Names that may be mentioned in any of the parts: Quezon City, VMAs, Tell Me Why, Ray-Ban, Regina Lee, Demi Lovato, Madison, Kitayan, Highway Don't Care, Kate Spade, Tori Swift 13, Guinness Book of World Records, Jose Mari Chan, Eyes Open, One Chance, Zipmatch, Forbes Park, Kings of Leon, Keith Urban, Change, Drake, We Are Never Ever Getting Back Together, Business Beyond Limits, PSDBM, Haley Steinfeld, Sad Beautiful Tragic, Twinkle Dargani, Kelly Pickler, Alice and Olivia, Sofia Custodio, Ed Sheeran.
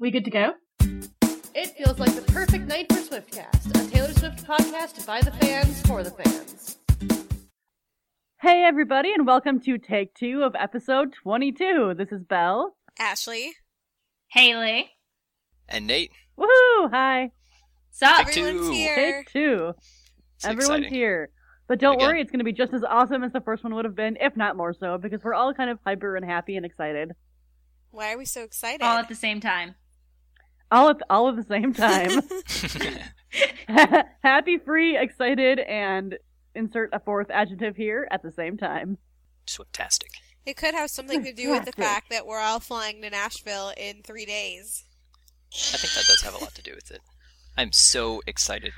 We good to go? It feels like the perfect night for Swiftcast, a Taylor Swift podcast by the fans for the fans. Hey everybody, and welcome to Take 2 of episode 22. This is Belle, Ashley, Haley, and Nate. Woohoo! Hi. Sup? Everyone's here. Take 2. Everyone's here. But don't worry, it's going to be just as awesome as the first one would have been, if not more so, because we're all kind of hyper and happy and excited. Why are we so excited? All at the same time. All at the same time. Happy, free, excited, and insert a fourth adjective here at the same time. Swiftastic. It could have something to do with the fact that we're all flying to Nashville in 3 days. I think that does have a lot to do with it. I'm so excited.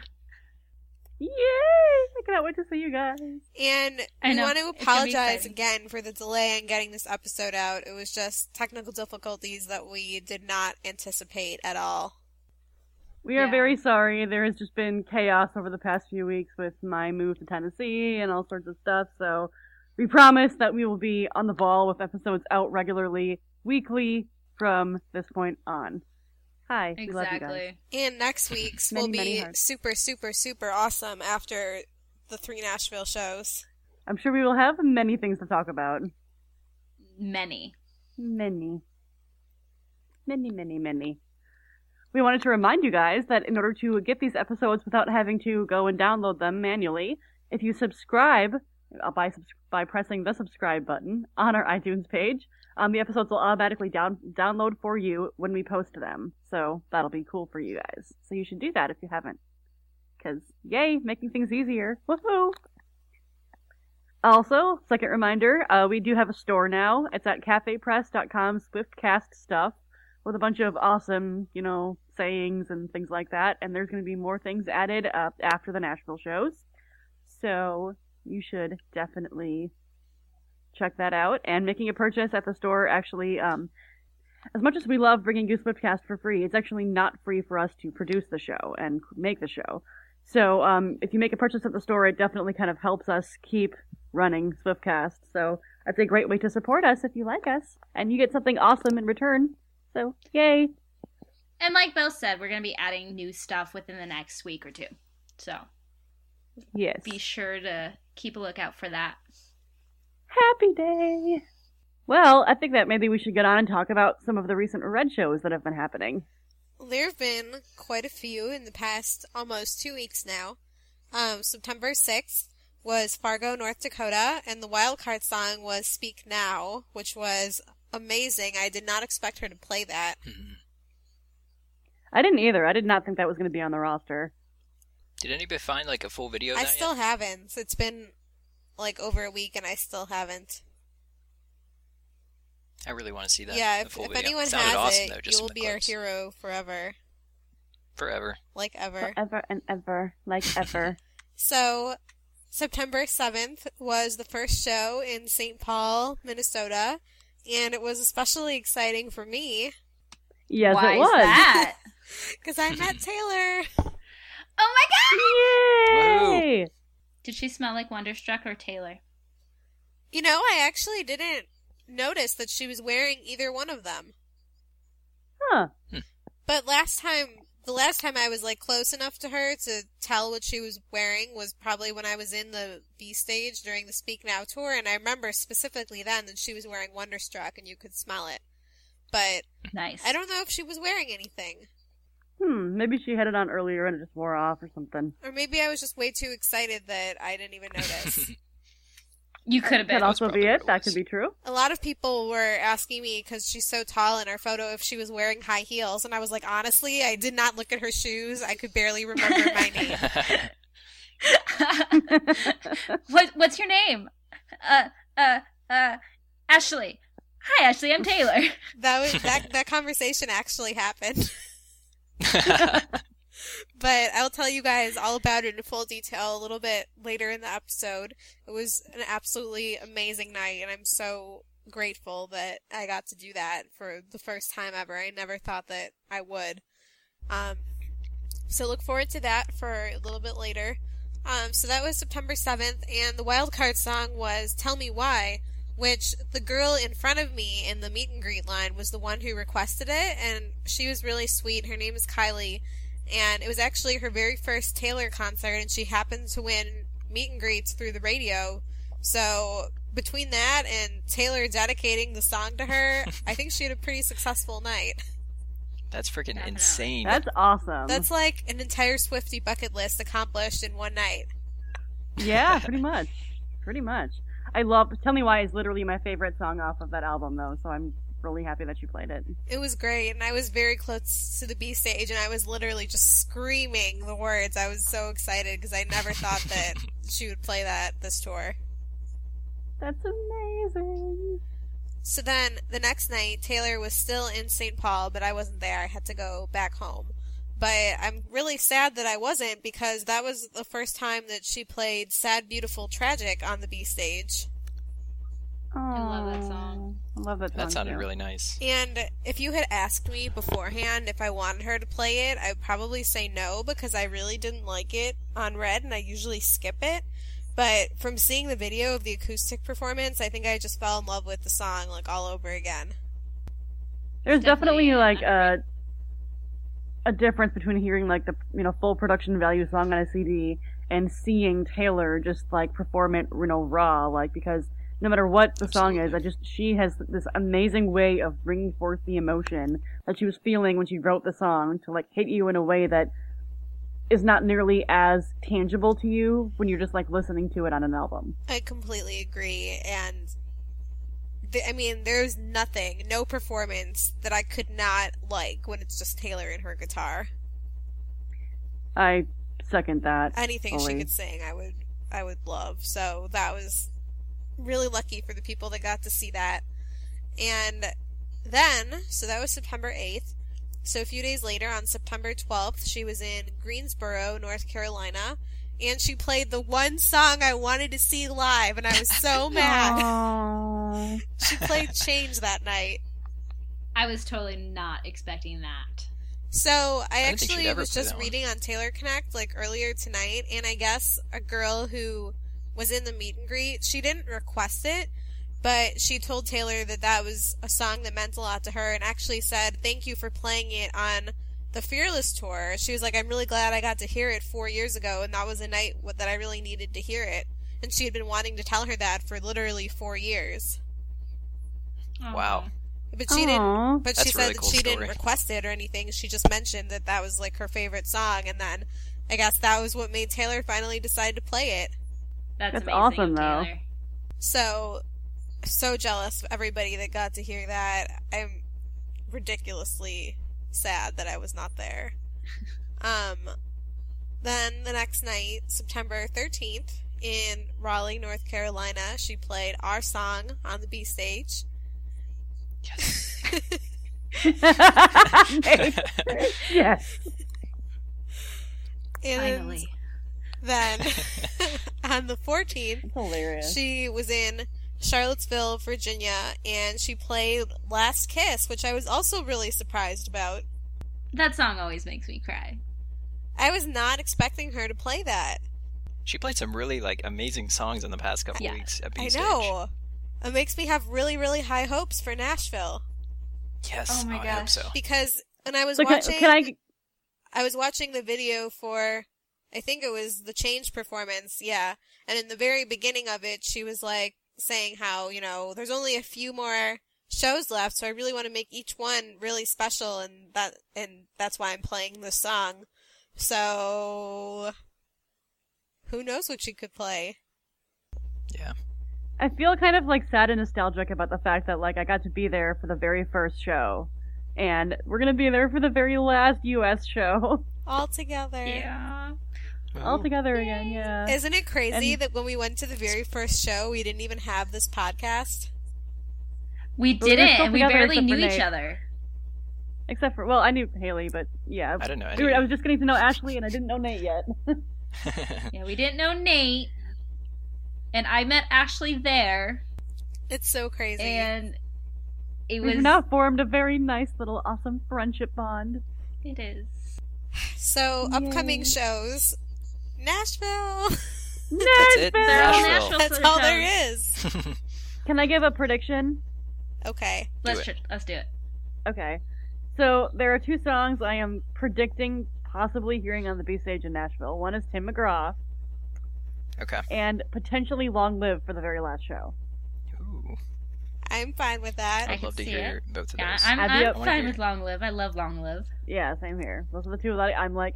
Yay! I cannot wait to see you guys. And we want to apologize again for the delay in getting this episode out. It was just technical difficulties that we did not anticipate at all. We are very sorry. There has just been chaos over the past few weeks with my move to Tennessee and all sorts of stuff. So we promise that we will be on the ball with episodes out regularly, weekly, from this point on. Hi. Exactly. And next week's will be super, super, super awesome after the 3 Nashville shows. I'm sure we will have many things to talk about. Many. We wanted to remind you guys that in order to get these episodes without having to go and download them manually, if you subscribe by pressing the subscribe button on our iTunes page, the episodes will automatically download for you when we post them. So that'll be cool for you guys. So you should do that if you haven't. Because, yay, making things easier. Woohoo! Also, second reminder, we do have a store now. It's at cafepress.com/Swiftcast stuff with a bunch of awesome, sayings and things like that. And there's going to be more things added up after the Nashville shows. So you should definitely check that out. And making a purchase at the store actually, as much as we love bringing you Swiftcast for free, it's actually not free for us to produce the show and make the show. So if you make a purchase at the store, it definitely kind of helps us keep running Swiftcast. So that's a great way to support us if you like us. And you get something awesome in return. So yay. And like Belle said, we're going to be adding new stuff within the next week or two. So yes, be sure to keep a lookout for that. Happy day! Well, I think that maybe we should get on and talk about some of the recent Red shows that have been happening. There have been quite a few in the past almost 2 weeks now. September 6th was Fargo, North Dakota, and the wildcard song was Speak Now, which was amazing. I did not expect her to play that. I didn't either. I did not think that was going to be on the roster. Did anybody find, a full video of that still yet? Haven't. It's been over a week, and I still haven't. I really want to see that. Yeah, if anyone has it, you'll be our hero forever. Forever. Like ever. Forever and ever. Like ever. So, September 7th was the first show in St. Paul, Minnesota, and it was especially exciting for me. Yes, it was. Why is that? Because I met Taylor. Oh my God! Yay! Whoa. Did she smell like Wonderstruck or Taylor? I actually didn't notice that she was wearing either one of them. Huh. But the last time I was close enough to her to tell what she was wearing was probably when I was in the B stage during the Speak Now tour, and I remember specifically then that she was wearing Wonderstruck and you could smell it. But nice. I don't know if she was wearing anything. Maybe she had it on earlier and it just wore off or something. Or maybe I was just way too excited that I didn't even notice. You could have been. That also be it. That could be true. A lot of people were asking me, because she's so tall in our photo, if she was wearing high heels. And I was like, honestly, I did not look at her shoes. I could barely remember my name. What's your name? Ashley. Hi, Ashley. I'm Taylor. That conversation actually happened. But I'll tell you guys all about it in full detail a little bit later in the episode. It was an absolutely amazing night, and I'm so grateful that I got to do that for the first time ever. I never thought that I would. So look forward to that for a little bit later. So that was September 7th, and the wildcard song was Tell Me Why, which the girl in front of me in the meet and greet line was the one who requested it, and she was really sweet. Her name is Kylie, and it was actually her very first Taylor concert, and she happened to win meet and greets through the radio. So between that and Taylor dedicating the song to her, I think she had a pretty successful night. That's freaking insane. That's awesome. That's like an entire Swiftie bucket list accomplished in one night. Yeah, pretty much. I love Tell Me Why is literally my favorite song off of that album, though, so I'm really happy that you played it. It was great, and I was very close to the B stage, and I was literally just screaming the words. I was so excited because I never thought that she would play that this tour. That's amazing. So then, the next night, Taylor was still in St. Paul, but I wasn't there. I had to go back home. But I'm really sad that I wasn't, because that was the first time that she played Sad Beautiful Tragic on the B stage. Aww. I love that song. That sounded really nice. And if you had asked me beforehand if I wanted her to play it, I'd probably say no, because I really didn't like it on Red, and I usually skip it. But from seeing the video of the acoustic performance, I think I just fell in love with the song, like, all over again. There's definitely like, a difference between hearing, like, the, you know, full production value song on a CD and seeing Taylor just, like, perform it, you know, raw, like, because no matter what the song is, she has this amazing way of bringing forth the emotion that she was feeling when she wrote the song to, like, hit you in a way that is not nearly as tangible to you when you're just, like, listening to it on an album. I completely agree, and there's nothing, no performance that I could not like when it's just Taylor and her guitar. I second that. Anything always. She could sing, I would love. So that was really lucky for the people that got to see that. And then, so that was September 8th. So a few days later, on September 12th, she was in Greensboro, North Carolina, and she played the one song I wanted to see live, and I was so mad. She played Change that night. I was totally not expecting that. So I actually was just reading on Taylor Connect, like, earlier tonight, and I guess a girl who was in the meet and greet, she didn't request it, but she told Taylor that that was a song that meant a lot to her, and actually said, thank you for playing it on the Fearless tour. She was like, I'm really glad I got to hear it 4 years ago, and that was a night that I really needed to hear it. And she had been wanting to tell her that for literally 4 years. Wow. But she didn't. But she said that she didn't request it or anything. She just mentioned that that was, like, her favorite song, and then I guess that was what made Taylor finally decide to play it. That's awesome, though. So jealous of everybody that got to hear that. I'm ridiculously sad that I was not there. Then the next night, September 13th, in Raleigh, North Carolina, she played our song on the B stage. Yes. Yes. And finally. Then on the 14th, that's hilarious. She was in Charlottesville, Virginia, and she played Last Kiss, which I was also really surprised about. That song always makes me cry. I was not expecting her to play that. She played some really, like, amazing songs in the past couple weeks at B Stage. I know. It makes me have really, really high hopes for Nashville. Yes, oh my gosh. I hope so. Because when I was watching... I was watching the video for, I think it was the Change performance, and in the very beginning of it, she was like, saying how, you know, there's only a few more shows left, so I really want to make each one really special, and that's why I'm playing this song. So who knows what she could play? Yeah. I feel kind of, like, sad and nostalgic about the fact that, like, I got to be there for the very first show, and we're going to be there for the very last U.S. show. All together. Yeah. All together again, yeah. Isn't it crazy that when we went to the very first show, we didn't even have this podcast? We didn't, and we barely knew each other. Except for, well, I knew Haley, but yeah. I don't know anybody. I was just getting to know Ashley, and I didn't know Nate yet. Yeah, we didn't know Nate, and I met Ashley there. It's so crazy. And it was... We've now formed a very nice little awesome friendship bond. It is. So, upcoming shows... Nashville. That's all there is. Can I give a prediction? Okay. Let's do it. Okay. So there are two songs I am predicting possibly hearing on the B stage in Nashville. One is Tim McGraw. Okay. And potentially Long Live for the very last show. Ooh. I'm fine with that. I'd love to hear both of those. I'm fine with Long Live. I love Long Live. Yeah, same here. Those are the two that I'm like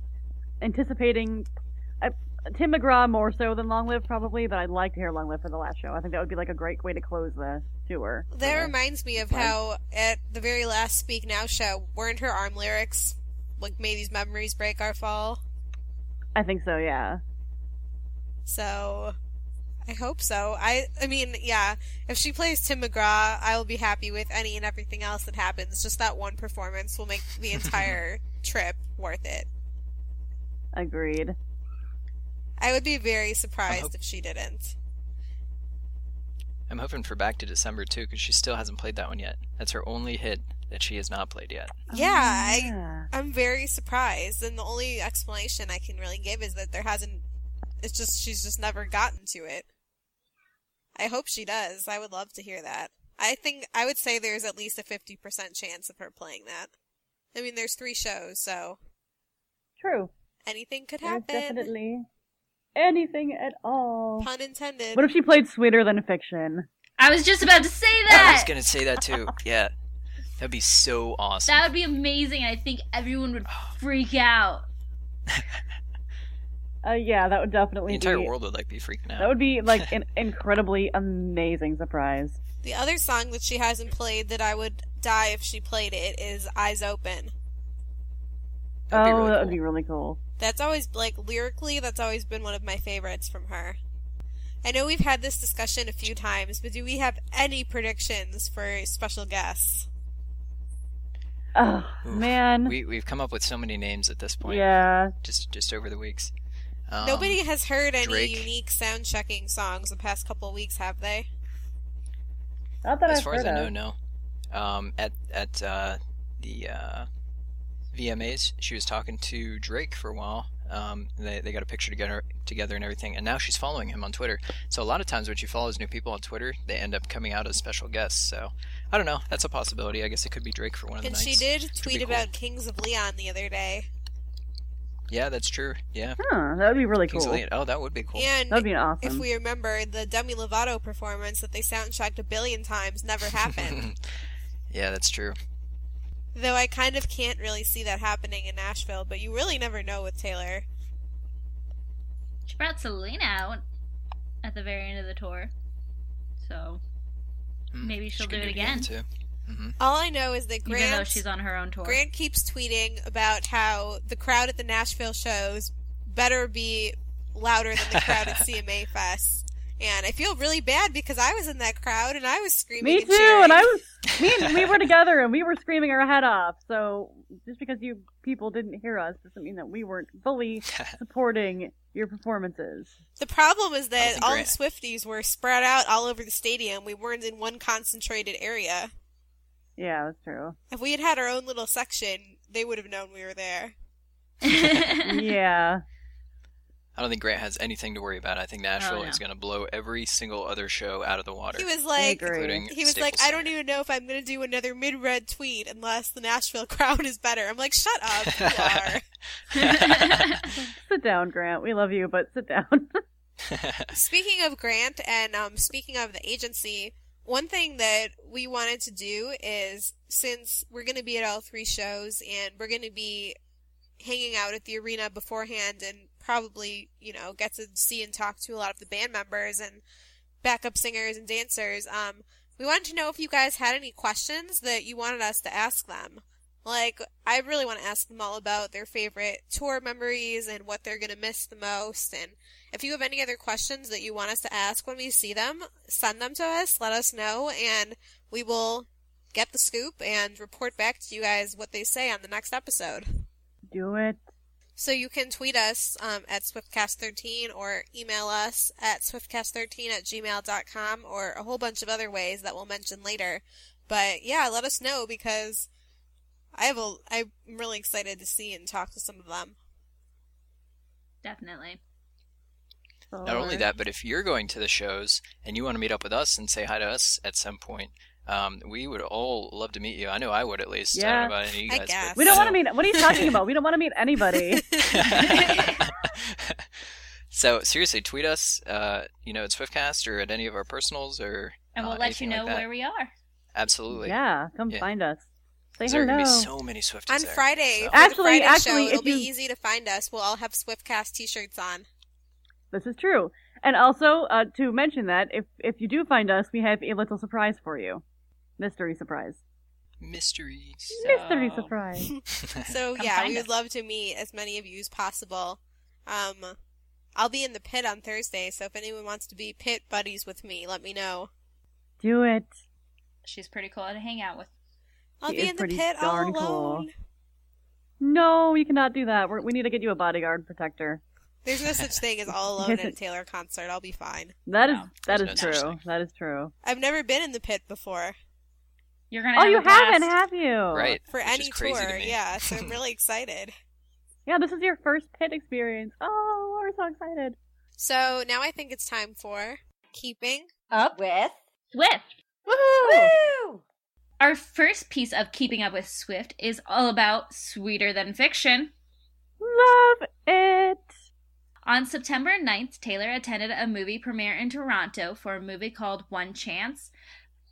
anticipating. Tim McGraw more so than Long Live probably, but I'd like to hear Long Live for the last show. I think that would be like a great way to close the tour. That reminds me of how at the very last Speak Now show, weren't her arm lyrics like "May these memories break our fall"? I think so, yeah. So, I hope so. I mean, yeah. If she plays Tim McGraw, I will be happy with any and everything else that happens. Just that one performance will make the entire trip worth it. Agreed. I would be very surprised if she didn't. I'm hoping for Back to December, too, because she still hasn't played that one yet. That's her only hit that she has not played yet. Yeah. I'm very surprised. And the only explanation I can really give is that there hasn't... It's just, she's just never gotten to it. I hope she does. I would love to hear that. I would say there's at least a 50% chance of her playing that. I mean, there's 3 shows, so... True. Anything could happen. Definitely. Anything at all. Pun intended. What if she played Sweeter Than Fiction? I was just about to say that! I was going to say that, too. Yeah. That'd be so awesome. That would be amazing. I think everyone would freak out. Yeah, that would definitely be... The entire world would, like, be freaking out. That would be, like, an incredibly amazing surprise. The other song that she hasn't played that I would die if she played it is Eyes Open. That would be really cool. That's always, like, lyrically, that's always been one of my favorites from her. I know we've had this discussion a few times, but do we have any predictions for special guests? Oh, man. We've come up with so many names at this point. Yeah. Just over the weeks. Nobody has heard any Drake. Unique sound-checking songs the past couple of weeks, have they? Not that I've heard of. As far as I know, no. At the VMAs, she was talking to Drake for a while. They got a picture together and everything, and now she's following him on Twitter. So a lot of times when she follows new people on Twitter, they end up coming out as special guests. So I don't know. That's a possibility. I guess it could be Drake for one of the nights. And she did tweet about Kings of Leon the other day. Yeah, that's true. Yeah. Huh, that would be really cool. Oh, that would be cool. And that would be awesome. If we remember, the Demi Lovato performance that they soundchecked 1 billion times never happened. Yeah, that's true. Though I kind of can't really see that happening in Nashville, but you really never know with Taylor. She brought Selena out at the very end of the tour, so maybe she'll do it again. Mm-hmm. All I know is that Grant, even though she's on her own tour, Grant keeps tweeting about how the crowd at the Nashville shows better be louder than the crowd at CMA Fest. And I feel really bad because I was in that crowd and I was screaming. Me too, and we were together and we were screaming our head off. So just because you people didn't hear us doesn't mean that we weren't fully supporting your performances. The problem is that all the Swifties were spread out all over the stadium. We weren't in one concentrated area. Yeah, that's true. If we had had our own little section, they would have known we were there. Yeah. I don't think Grant has anything to worry about. I think Nashville is going to blow every single other show out of the water. He was like, I don't even know if I'm going to do another mid-read tweet unless the Nashville crowd is better. I'm like, shut up, you are. Sit down, Grant. We love you, but sit down. Speaking of Grant and speaking of the agency, one thing that we wanted to do is, since we're going to be at all 3 shows and we're going to be hanging out at the arena beforehand and probably, get to see and talk to a lot of the band members and backup singers and dancers. We wanted to know if you guys had any questions that you wanted us to ask them. Like, I really want to ask them all about their favorite tour memories and what they're going to miss the most. And if you have any other questions that you want us to ask when we see them, send them to us, let us know, and we will get the scoop and report back to you guys what they say on the next episode. Do it. So you can tweet us at Swiftcast13 or email us at Swiftcast13@gmail.com or a whole bunch of other ways that we'll mention later. But yeah, let us know because I'm really excited to see and talk to some of them. Definitely. Not only that, but if you're going to the shows and you want to meet up with us and say hi to us at some point, we would all love to meet you. I know I would, at least. Yeah. I don't know about any of you guys. I guess. But, we don't want to meet. What are you talking about? We don't want to meet anybody. So seriously, tweet us, at Swiftcast or at any of our personals, or and we'll let you know where we are. Absolutely. Yeah, come find us. Say hello. There are going to be so many Swifties on Friday. So. Actually, for the Friday show, it'll be easy to find us. We'll all have Swiftcast T-shirts on. This is true. And also, to mention that, if you do find us, we have a little surprise for you. Mystery surprise. Mystery surprise. So, yeah, we would love to meet as many of you as possible. I'll be in the pit on Thursday, so if anyone wants to be pit buddies with me, let me know. Do it. She's pretty cool to hang out with. I'll be in the pit all alone. Cool. No, you cannot do that. We need to get you a bodyguard protector. There's no such thing as all alone at a Taylor concert. I'll be fine. That is true. That is true. I've never been in the pit before. You're gonna. Oh, you haven't, have you? Right. For any tour, yeah. So I'm really excited. Yeah, this is your first pit experience. Oh, we're so excited. So now I think it's time for Keeping Up with Swift. Woohoo! Woo! Our first piece of Keeping Up with Swift is all about Sweeter Than Fiction. Love it! On September 9th, Taylor attended a movie premiere in Toronto for a movie called One Chance,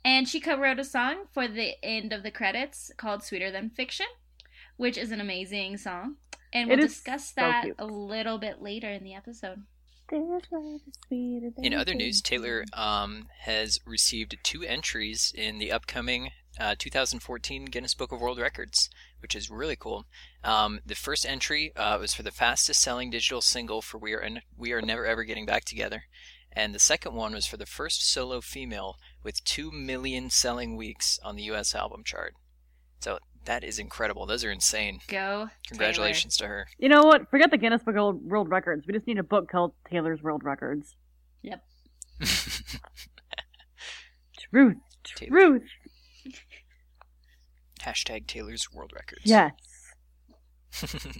and she co-wrote a song for the end of the credits called Sweeter Than Fiction, which is an amazing song, and we'll discuss that a little bit later in the episode. In other news, Taylor has received 2 entries in the upcoming 2014 Guinness Book of World Records, which is really cool. The first entry was for the fastest-selling digital single for We Are Never Ever Getting Back Together, and the second one was for the first solo female with 2 million selling weeks on the U.S. album chart. So that is incredible. Those are insane. Go, congratulations Taylor. To her. You know what? Forget the Guinness Book of World Records. We just need a book called Taylor's World Records. Yep. Truth. # Taylor's World Records. Yes.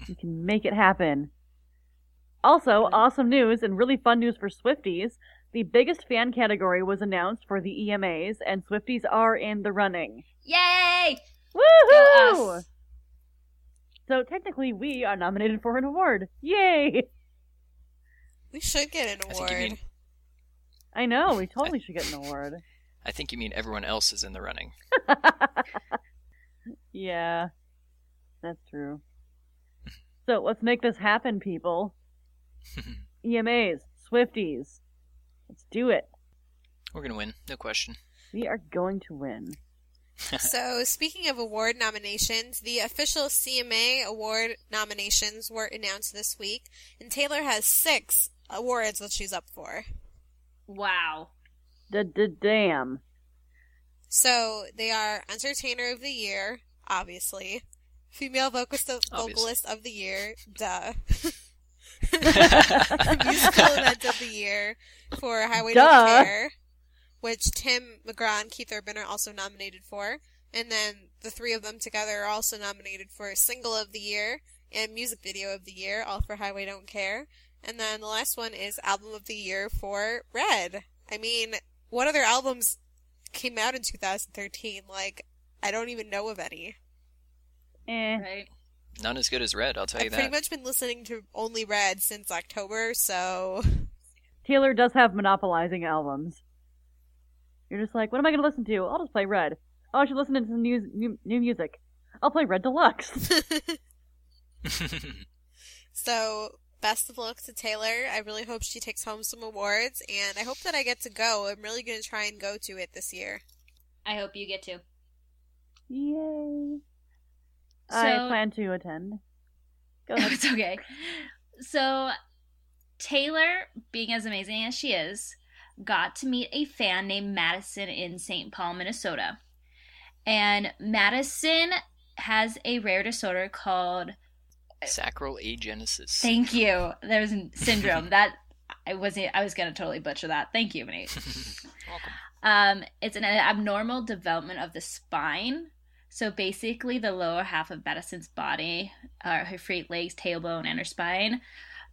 You can make it happen. Also, awesome news and really fun news for Swifties. The biggest fan category was announced for the EMAs, and Swifties are in the running. Yay! Woohoo! So technically, we are nominated for an award. Yay! We should get an award. I know, we totally should get an award. I think you mean everyone else is in the running. Yeah, that's true. So let's make this happen, people. EMAs, Swifties. Let's do it. We're going to win, no question. We are going to win. So speaking of award nominations, the official CMA award nominations were announced this week, and Taylor has 6 awards that she's up for. Wow. Damn. So they are Entertainer of the Year, obviously. Female Vocalist of the Year, duh. Musical Event of the Year for Highway to Care, which Tim McGraw and Keith Urban are also nominated for. And then the 3 of them together are also nominated for Single of the Year and Music Video of the Year, all for Highway Don't Care. And then the last one is Album of the Year for Red. I mean, what other albums came out in 2013? Like, I don't even know of any. Right. None as good as Red, I'll tell you that. I've pretty much been listening to only Red since October, so... Taylor does have monopolizing albums. You're just like, what am I going to listen to? I'll just play Red. Oh, I should listen to some new music. I'll play Red Deluxe. So... best of luck to Taylor. I really hope she takes home some awards, and I hope that I get to go. I'm really going to try and go to it this year. I hope you get to. Yay. So, I plan to attend. Go ahead. It's okay. So, Taylor, being as amazing as she is, got to meet a fan named Madison in St. Paul, Minnesota. And Madison has a rare disorder called... sacral agenesis. Thank you. There's a syndrome that I was going to totally butcher that. Thank you, Nate. Welcome. It's an abnormal development of the spine. So basically, the lower half of Madison's body, her free legs, tailbone, and her spine,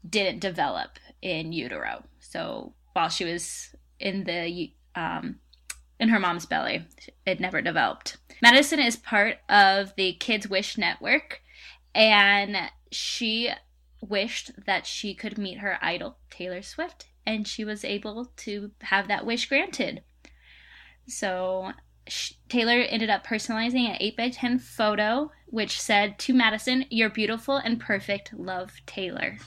didn't develop in utero. So while she was in the in her mom's belly, it never developed. Madison is part of the Kids Wish Network, and she wished that she could meet her idol, Taylor Swift, and she was able to have that wish granted. So Taylor ended up personalizing an 8x10 photo, which said, "To Madison, you're beautiful and perfect. Love, Taylor."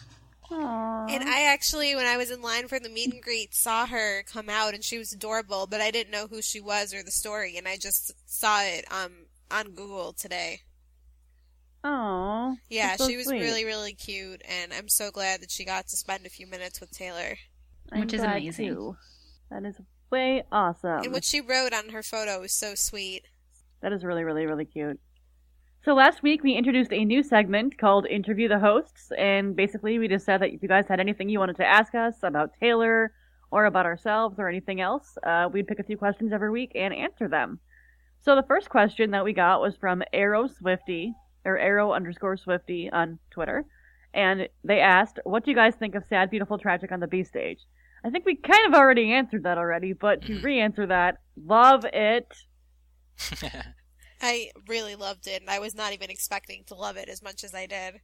Aww. And I actually, when I was in line for the meet and greet, saw her come out, and she was adorable, but I didn't know who she was or the story, and I just saw it on Google today. Oh, yeah, so she was sweet. Really cute, and I'm so glad that she got to spend a few minutes with Taylor, which is amazing. Too. That is way awesome. And what she wrote on her photo was so sweet. That is really cute. So last week we introduced a new segment called Interview the Hosts, and basically we just said that if you guys had anything you wanted to ask us about Taylor or about ourselves or anything else, we'd pick a few questions every week and answer them. So the first question that we got was from ArrowSwifty, or Arrow_Swifty on Twitter, and they asked, what do you guys think of Sad Beautiful Tragic on the B stage? I think we kind of already answered that already, but to re-answer that, love it. I really loved it, and I was not even expecting to love it as much as I did.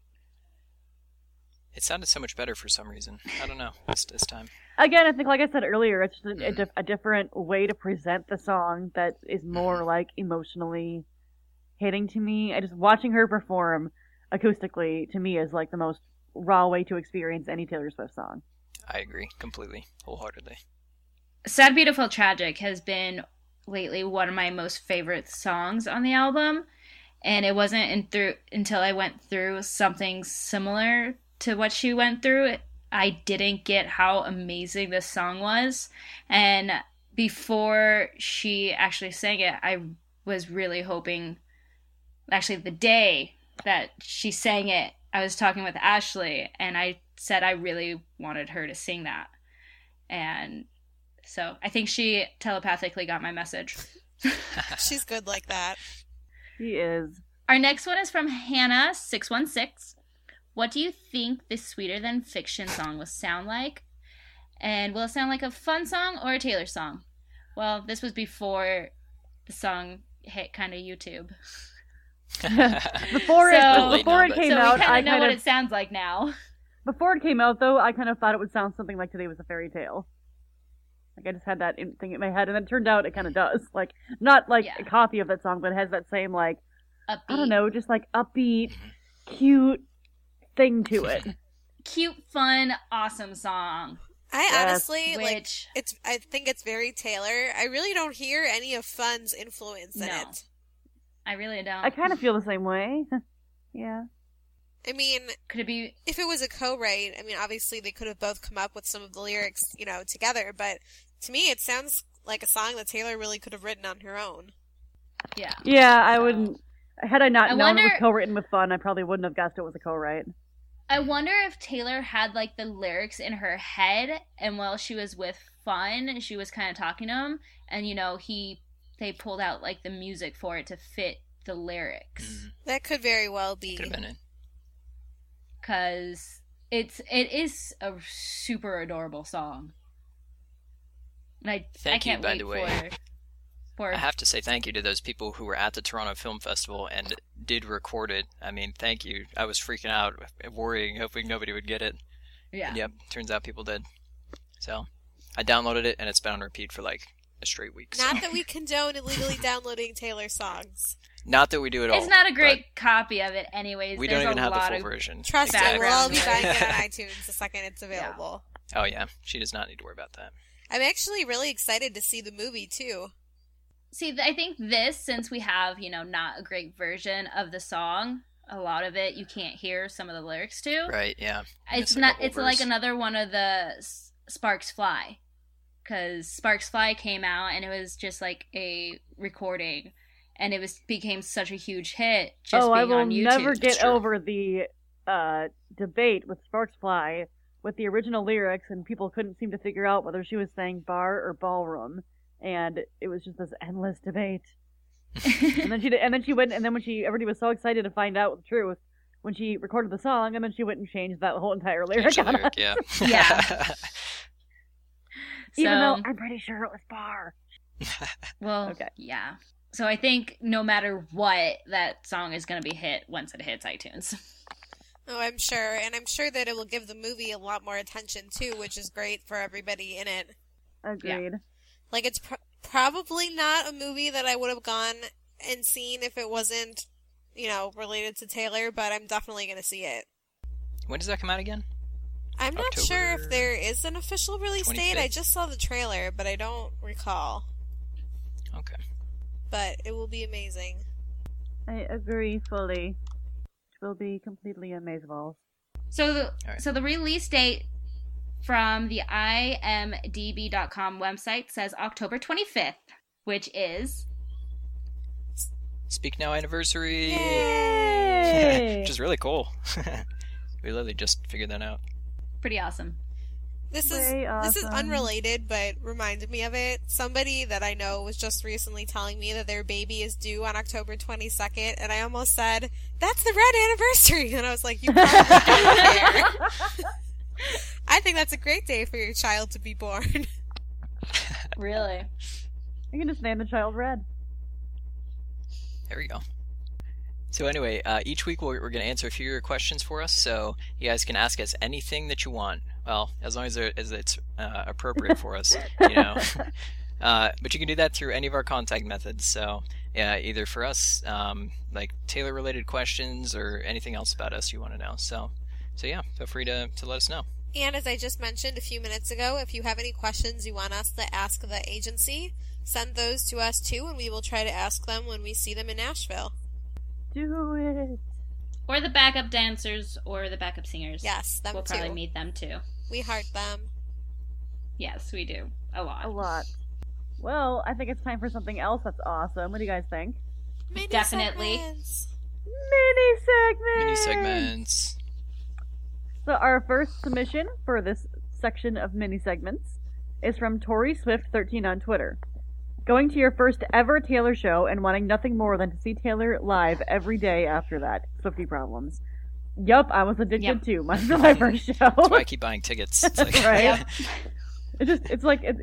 It sounded so much better for some reason. I don't know, this time. Again, I think, like I said earlier, it's just a different way to present the song that is more, like, emotionally hitting to me. I just watching her perform acoustically, to me, is, like, the most raw way to experience any Taylor Swift song. I agree completely, wholeheartedly. Sad Beautiful Tragic has been lately one of my most favorite songs on the album, and it wasn't until I went through something similar to what she went through, I didn't get how amazing this song was. And before she actually sang it, I was really hoping, actually the day that she sang it, I was talking with Ashley, and I said I really wanted her to sing that, and so I think she telepathically got my message. She's good like that. She is. Our next one is from Hannah616. What do you think this Sweeter Than Fiction song will sound like? And will it sound like a fun song or a Taylor song? Well, this was before the song hit kind of YouTube. Before it came out, I know what it sounds like now. Before it came out, though, I kind of thought it would sound something like Today Was a Fairy Tale. Like, I just had that thing in my head, and it turned out it kind of does. Like, not like a copy of that song, but it has that same, like, upbeat. I don't know, just like upbeat, cute thing to it. Cute, fun, awesome song. Honestly, I think it's very Taylor. I really don't hear any of Fun's influence in it. I really don't. I kind of feel the same way. Yeah. I mean, could it be if it was a co-write? I mean, obviously they could have both come up with some of the lyrics, together. But to me, it sounds like a song that Taylor really could have written on her own. Yeah. Yeah, I wouldn't. Had I not known it was co-written with Fun, I probably wouldn't have guessed it was a co-write. I wonder if Taylor had like the lyrics in her head, and while she was with Fun, she was kind of talking to him, and they pulled out like the music for it to fit the lyrics. Mm-hmm. That could very well be. Could have been it. Because it is a super adorable song. And I have to say thank you to those people who were at the Toronto Film Festival and did record it. I mean, thank you. I was freaking out, worrying, hoping nobody would get it. Yeah. And yep, turns out people did. So I downloaded it, and it's been on repeat for like a straight week. Not that we condone illegally downloading Taylor songs. Not that we do at all. It's not a great copy of it anyways. We don't even have the full version. Trust me, we'll all be buying it on iTunes the second it's available. Yeah. Oh, yeah. She does not need to worry about that. I'm actually really excited to see the movie, too. See, I think since we have, not a great version of the song, a lot of it you can't hear some of the lyrics to. Right, yeah. It's like another one of the Sparks Fly. Because Sparks Fly came out, and it was just like a recording. And it became such a huge hit just being on YouTube. I will never get over the debate with Sparksfly with the original lyrics, and people couldn't seem to figure out whether she was saying bar or ballroom, and it was just this endless debate. And then she went, and then everybody was so excited to find out the truth when she recorded the song, and then she went and changed that whole entire lyric. Yeah. Yeah. Even though I'm pretty sure it was bar. Well, okay. Yeah. So I think no matter what, that song is going to be hit once it hits iTunes. Oh, I'm sure. And I'm sure that it will give the movie a lot more attention, too, which is great for everybody in it. Agreed. Yeah. Like, it's probably not a movie that I would have gone and seen if it wasn't, you know, related to Taylor, but I'm definitely going to see it. When does that come out again? I'm not sure if there is an official release 25th. Date. I just saw the trailer, but I don't recall. Okay. But it will be amazing. I agree fully. It will be completely amazing. So the release date from the imdb.com website says October 25th, which is... Speak Now anniversary! Yay! Which is really cool. We literally just figured that out. Pretty awesome. This is unrelated, but reminded me of it. Somebody that I know was just recently telling me that their baby is due on October 22nd, and I almost said, that's the Red anniversary! And I was like, you probably don't care. I think that's a great day for your child to be born. Really? You can just name the child Red. There we go. So anyway, each week we're going to answer a few of your questions for us, so you guys can ask us anything that you want. Well, as long as it's appropriate for us, you know. But you can do that through any of our contact methods. So yeah, either for us, like Taylor-related questions or anything else about us you want to know. So yeah, feel free to let us know. And as I just mentioned a few minutes ago, if you have any questions you want us to ask the agency, send those to us too, and we will try to ask them when we see them in Nashville. Do it. Or the backup dancers or the backup singers. Yes, them too. We'll probably meet them too. We heart them. Yes, we do. A lot. Well, I think it's time for something else that's awesome. What do you guys think? Definitely. Mini segments. So our first submission for this section of mini segments is from Tori Swift 13 on Twitter. Going to your first ever Taylor show and wanting nothing more than to see Taylor live every day after that. Swiftie problems. Yup, I was addicted too. My first show. That's why I keep buying tickets. It's like... Right? Yeah.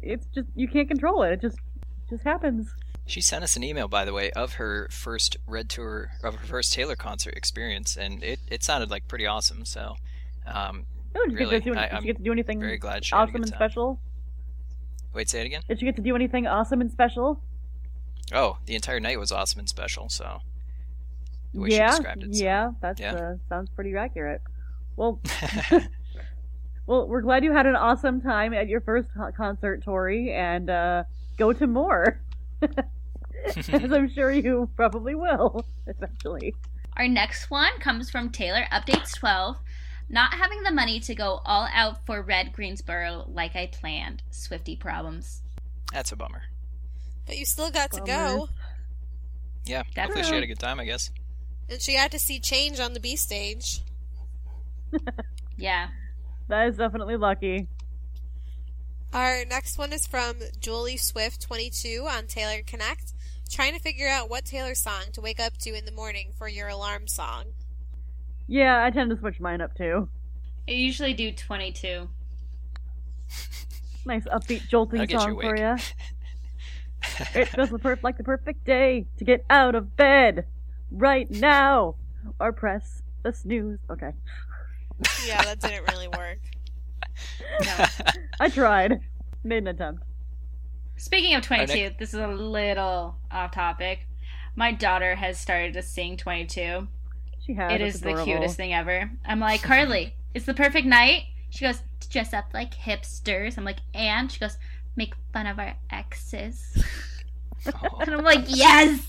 It's just you can't control it. It just happens. She sent us an email, by the way, of her first Red tour, of her first Taylor concert experience, and it sounded like pretty awesome. So, really, did she get to do anything very glad she awesome and special? Wait, say it again? Did you get to do anything awesome and special? Oh, the entire night was awesome and special, so the way she described it. So. Yeah, that sounds pretty accurate. Well, we're glad you had an awesome time at your first concert, Tori, and go to more. As I'm sure you probably will, eventually. Our next one comes from Taylor Updates 12. Not having the money to go all out for Red Greensboro like I planned. Swiftie problems. That's a bummer. But you still got to go. Yeah, definitely. Hopefully she had a good time, I guess. And she had to see Change on the B stage. Yeah. That is definitely lucky. Our next one is from Julie Swift 22 on Taylor Connect. Trying to figure out what Taylor song to wake up to in the morning for your alarm song. Yeah, I tend to switch mine up, too. I usually do 22. Nice upbeat, jolting song for you. It feels like the perfect day to get out of bed right now. Or press the snooze. Okay. Yeah, that didn't really work. No. I tried. Made an attempt. Speaking of 22, this is a little off topic. My daughter has started to sing 22. It is adorable. The cutest thing ever. I'm like, Carly, it's the perfect night. She goes, dress up like hipsters. I'm like, and? She goes, make fun of our exes. Oh. And I'm like, yes!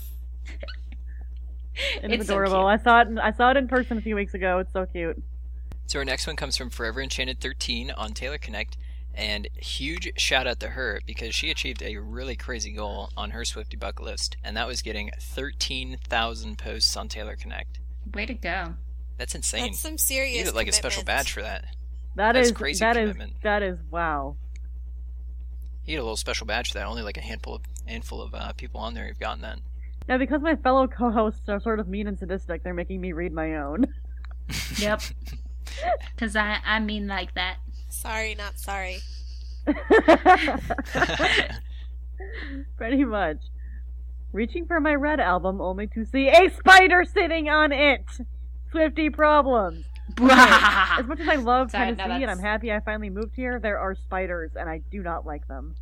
It's adorable. So cute. I saw it in person a few weeks ago. It's so cute. So our next one comes from Forever Enchanted 13 on Taylor Connect. And huge shout out to her because she achieved a really crazy goal on her Swiftie bucket list. And that was getting 13,000 posts on Taylor Connect. Way to go. That's insane. That's some serious commitment. You need like a special badge for that. That's crazy commitment. That is wow. You need a little special badge for that. Only like a handful of people on there have gotten that. Now because my fellow co-hosts are sort of mean and sadistic, they're making me read my own. Yep. Because I mean like that. Sorry, not sorry. Pretty much. Reaching for my Red album only to see a spider sitting on it. Swiftie problems. Right. As much as I love Tennessee and I'm happy I finally moved here, there are spiders and I do not like them.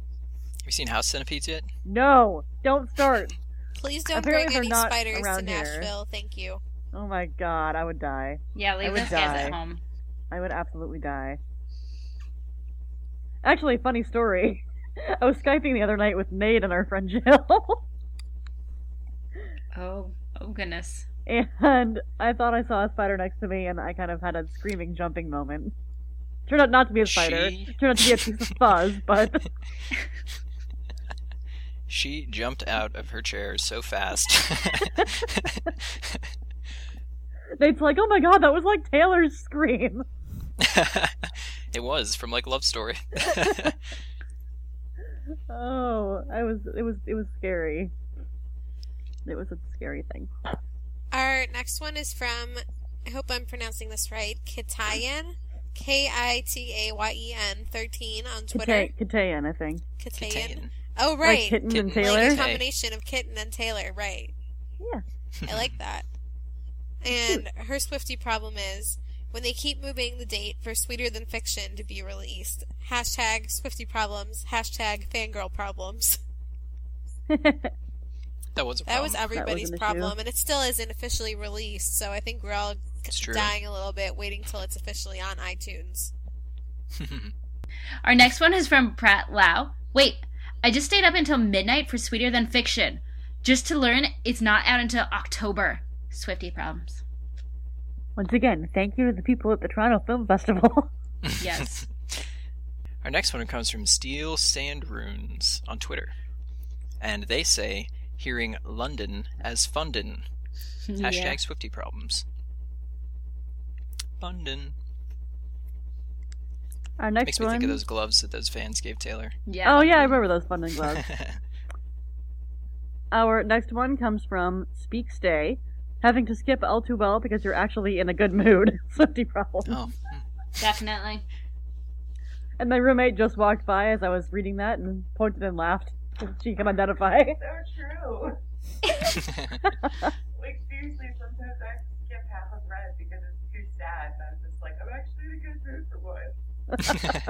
Have you seen house centipedes yet? No. Don't start. Please don't bring any spiders to Nashville. Here. Thank you. Oh my god, I would die. Yeah, leave those guys at home. I would absolutely die. Actually, funny story. I was Skyping the other night with Nate and our friend Jill. Oh goodness. And I thought I saw a spider next to me, and I kind of had a screaming, jumping moment. Turned out not to be a spider. Turned out to be a piece of fuzz, but... She jumped out of her chair so fast. Nate's like, oh my god, that was like Taylor's scream. It was, from like Love Story. Oh, it was scary. It was a scary thing. Our next one is from, I hope I'm pronouncing this right, Kitayan, Kitayen 13 on Twitter. Kitayan, I think. Kitayan. Oh, right. Like Kitten and Taylor? Like a combination of Kitten and Taylor, right. Yeah. I like that. And her Swiftie problem is, when they keep moving the date for Sweeter Than Fiction to be released, hashtag Swiftie problems, hashtag fangirl problems. That was a problem. That was everybody's problem, and it still isn't officially released, so I think we're all dying a little bit, waiting till it's officially on iTunes. Our next one is from Pratt Lau. Wait, I just stayed up until midnight for Sweeter Than Fiction, just to learn it's not out until October. Swiftie problems. Once again, thank you to the people at the Toronto Film Festival. Yes. Our next one comes from Steel Sand Runes on Twitter, and they say... Hearing London as Fundin. Yeah. Hashtag Swiftie problems. Fundin. Our next makes me think of those gloves that those fans gave Taylor. Yeah. Oh yeah, I remember those Fundin gloves. Our next one comes from Speak Stay. Having to skip all too well because you're actually in a good mood. Swiftie problems. Oh. Definitely. And my roommate just walked by as I was reading that and pointed and laughed. She can identify. So true. Like, seriously, sometimes I skip half of Red because it's too sad. And I'm just like, I'm actually in a good mood for once.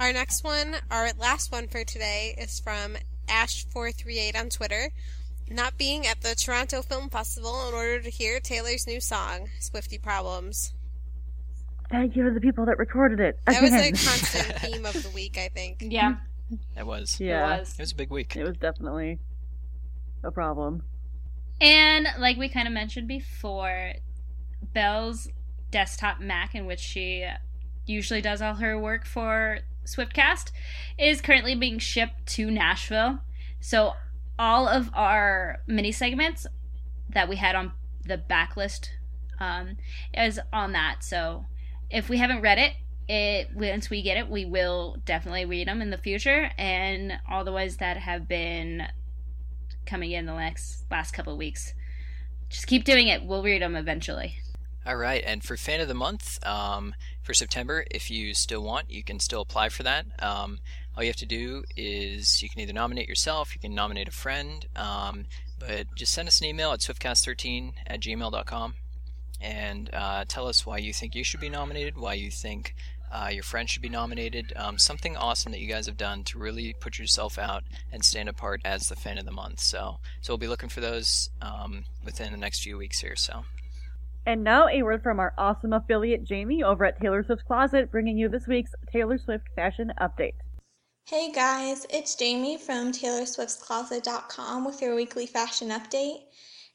Our next one, our last one for today, is from Ash438 on Twitter. Not being at the Toronto Film Festival in order to hear Taylor's new song, Swiftie problems. Thank you to the people that recorded it. Again. That was a constant theme of the week, I think. Yeah. It was. Yeah. It was a big week. It was definitely a problem. And like we kind of mentioned before, Belle's desktop Mac, in which she usually does all her work for Swiftcast, is currently being shipped to Nashville. So all of our mini segments that we had on the backlist is on that, so... If we haven't read it, once we get it, we will definitely read them in the future, and all the ones that have been coming in the last couple of weeks. Just keep doing it. We'll read them eventually. All right, and for Fan of the Month, for September, if you still want, you can still apply for that. All you have to do is you can either nominate yourself, you can nominate a friend, but just send us an email at swiftcast13@gmail.com. And tell us why you think you should be nominated, why you think your friend should be nominated, something awesome that you guys have done to really put yourself out and stand apart as the Fan of the Month. So we'll be looking for those within the next few weeks here. So. And now a word from our awesome affiliate, Jamie, over at Taylor Swift's Closet, bringing you this week's Taylor Swift Fashion Update. Hey guys, it's Jamie from TaylorSwift'sCloset.com with your weekly fashion update.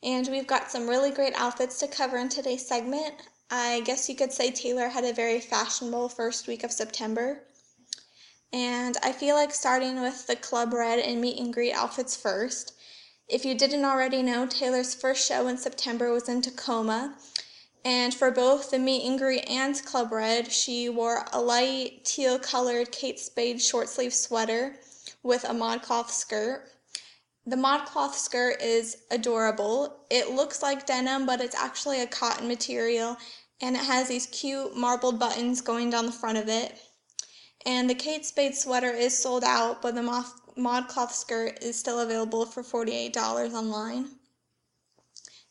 And we've got some really great outfits to cover in today's segment. I guess you could say Taylor had a very fashionable first week of September. And I feel like starting with the Club Red and meet and greet outfits first. If you didn't already know, Taylor's first show in September was in Tacoma. And for both the meet and greet and Club Red, she wore a light teal colored Kate Spade short sleeve sweater with a Modcloth skirt. The Modcloth skirt is adorable. It looks like denim, but it's actually a cotton material, and it has these cute marbled buttons going down the front of it. And the Kate Spade sweater is sold out, but the Modcloth skirt is still available for $48 online.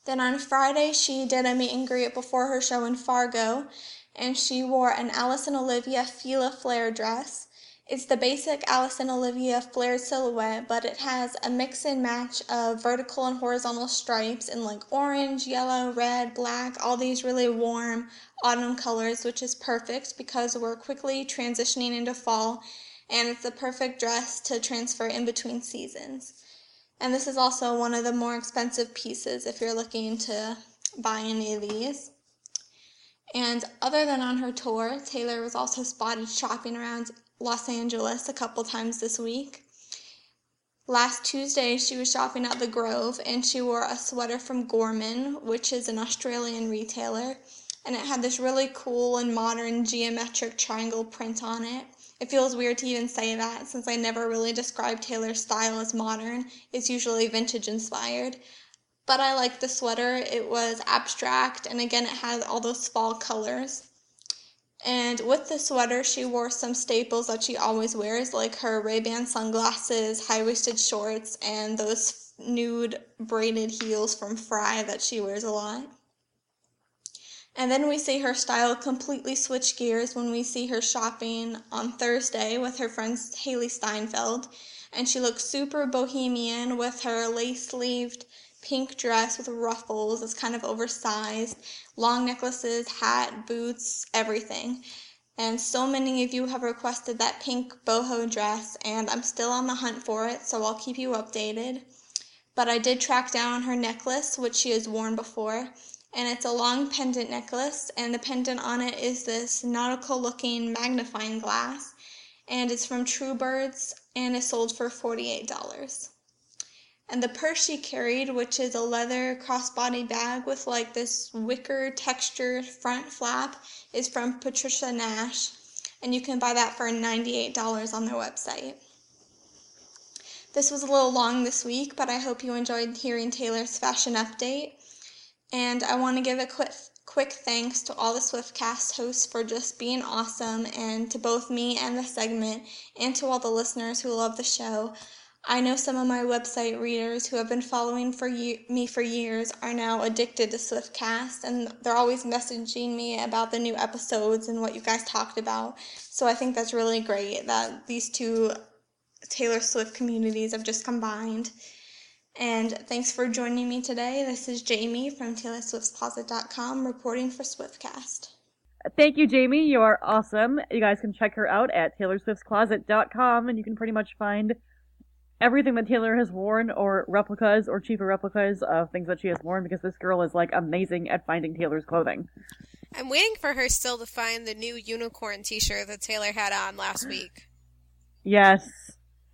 Then on Friday, she did a meet and greet before her show in Fargo, and she wore an Alice and Olivia Fila flare dress. It's the basic Alice and Olivia flared silhouette, but it has a mix and match of vertical and horizontal stripes in like orange, yellow, red, black, all these really warm autumn colors, which is perfect because we're quickly transitioning into fall, and it's the perfect dress to transfer in between seasons. And this is also one of the more expensive pieces if you're looking to buy any of these. And other than on her tour, Taylor was also spotted shopping around Los Angeles a couple times this week. Last Tuesday, she was shopping at the Grove, and she wore a sweater from Gorman, which is an Australian retailer, and it had this really cool and modern geometric triangle print on it. It feels weird to even say that, since I never really describe Taylor's style as modern. It's usually vintage inspired. But I like the sweater. It was abstract, and again, it had all those fall colors. And with the sweater, she wore some staples that she always wears, like her Ray-Ban sunglasses, high-waisted shorts, and those nude braided heels from Fry that she wears a lot. And then we see her style completely switch gears when we see her shopping on Thursday with her friend Haley Steinfeld. And she looks super bohemian with her lace-sleeved pink dress with ruffles. It's kind of oversized, long necklaces, hat, boots, everything. And so many of you have requested that pink boho dress, and I'm still on the hunt for it, so I'll keep you updated. But I did track down her necklace, which she has worn before, and it's a long pendant necklace, and the pendant on it is this nautical looking magnifying glass, and it's from Truebirds and is sold for $48. And the purse she carried, which is a leather crossbody bag with like this wicker textured front flap, is from Patricia Nash, and you can buy that for $98 on their website. This was a little long this week, but I hope you enjoyed hearing Taylor's fashion update. And I want to give a quick thanks to all the Swiftcast hosts for just being awesome, and to both me and the segment, and to all the listeners who love the show. I know some of my website readers who have been following me for years are now addicted to Swiftcast, and they're always messaging me about the new episodes and what you guys talked about. So I think that's really great that these two Taylor Swift communities have just combined. And thanks for joining me today. This is Jamie from TaylorSwift'sCloset.com reporting for Swiftcast. Thank you, Jamie. You are awesome. You guys can check her out at TaylorSwift'sCloset.com, and you can pretty much find everything that Taylor has worn, or replicas, or cheaper replicas of things that she has worn, because this girl is, like, amazing at finding Taylor's clothing. I'm waiting for her still to find the new unicorn t-shirt that Taylor had on last week. Yes,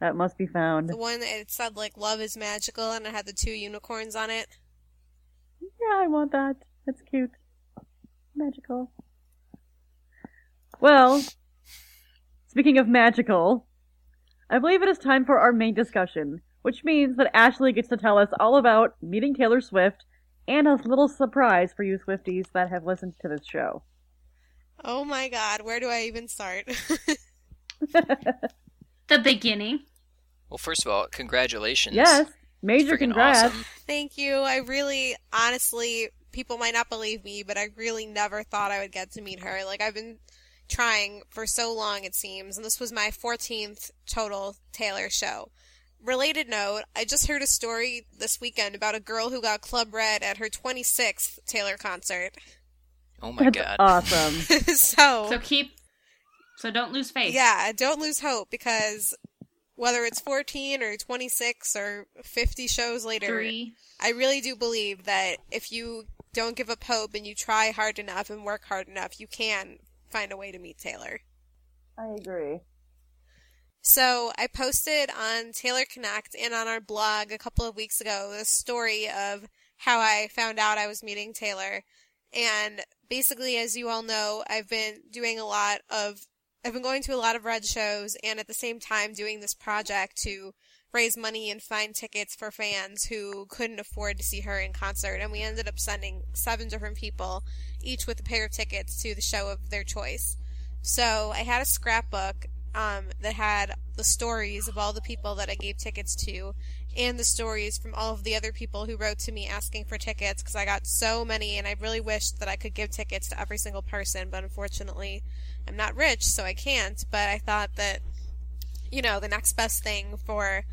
that must be found. The one that it said, like, love is magical, and it had the two unicorns on it. Yeah, I want that. That's cute. Magical. Well, speaking of magical, I believe it is time for our main discussion, which means that Ashley gets to tell us all about meeting Taylor Swift and a little surprise for you Swifties that have listened to this show. Oh my god, where do I even start? The beginning. Well, first of all, congratulations. Yes, major congrats. Awesome. Thank you. I really, honestly, people might not believe me, but I really never thought I would get to meet her. Like, I've been trying for so long, it seems, and this was my 14th total Taylor show. Related note, I just heard a story this weekend about a girl who got Club Red at her 26th Taylor concert. Oh my god. Awesome. So don't lose faith. Yeah, don't lose hope, because whether it's 14 or 26 or 50 shows later, I really do believe that if you don't give up hope and you try hard enough and work hard enough, you can find a way to meet Taylor. I agree. So I posted on Taylor Connect and on our blog a couple of weeks ago the story of how I found out I was meeting Taylor. And basically, as you all know, I've been going to a lot of Red shows, and at the same time doing this project to raise money and find tickets for fans who couldn't afford to see her in concert. And we ended up sending 7 different people, each with a pair of tickets to the show of their choice. So I had a scrapbook that had the stories of all the people that I gave tickets to and the stories from all of the other people who wrote to me asking for tickets, because I got so many and I really wished that I could give tickets to every single person, but unfortunately I'm not rich, so I can't. But I thought that, you know, the next best thing for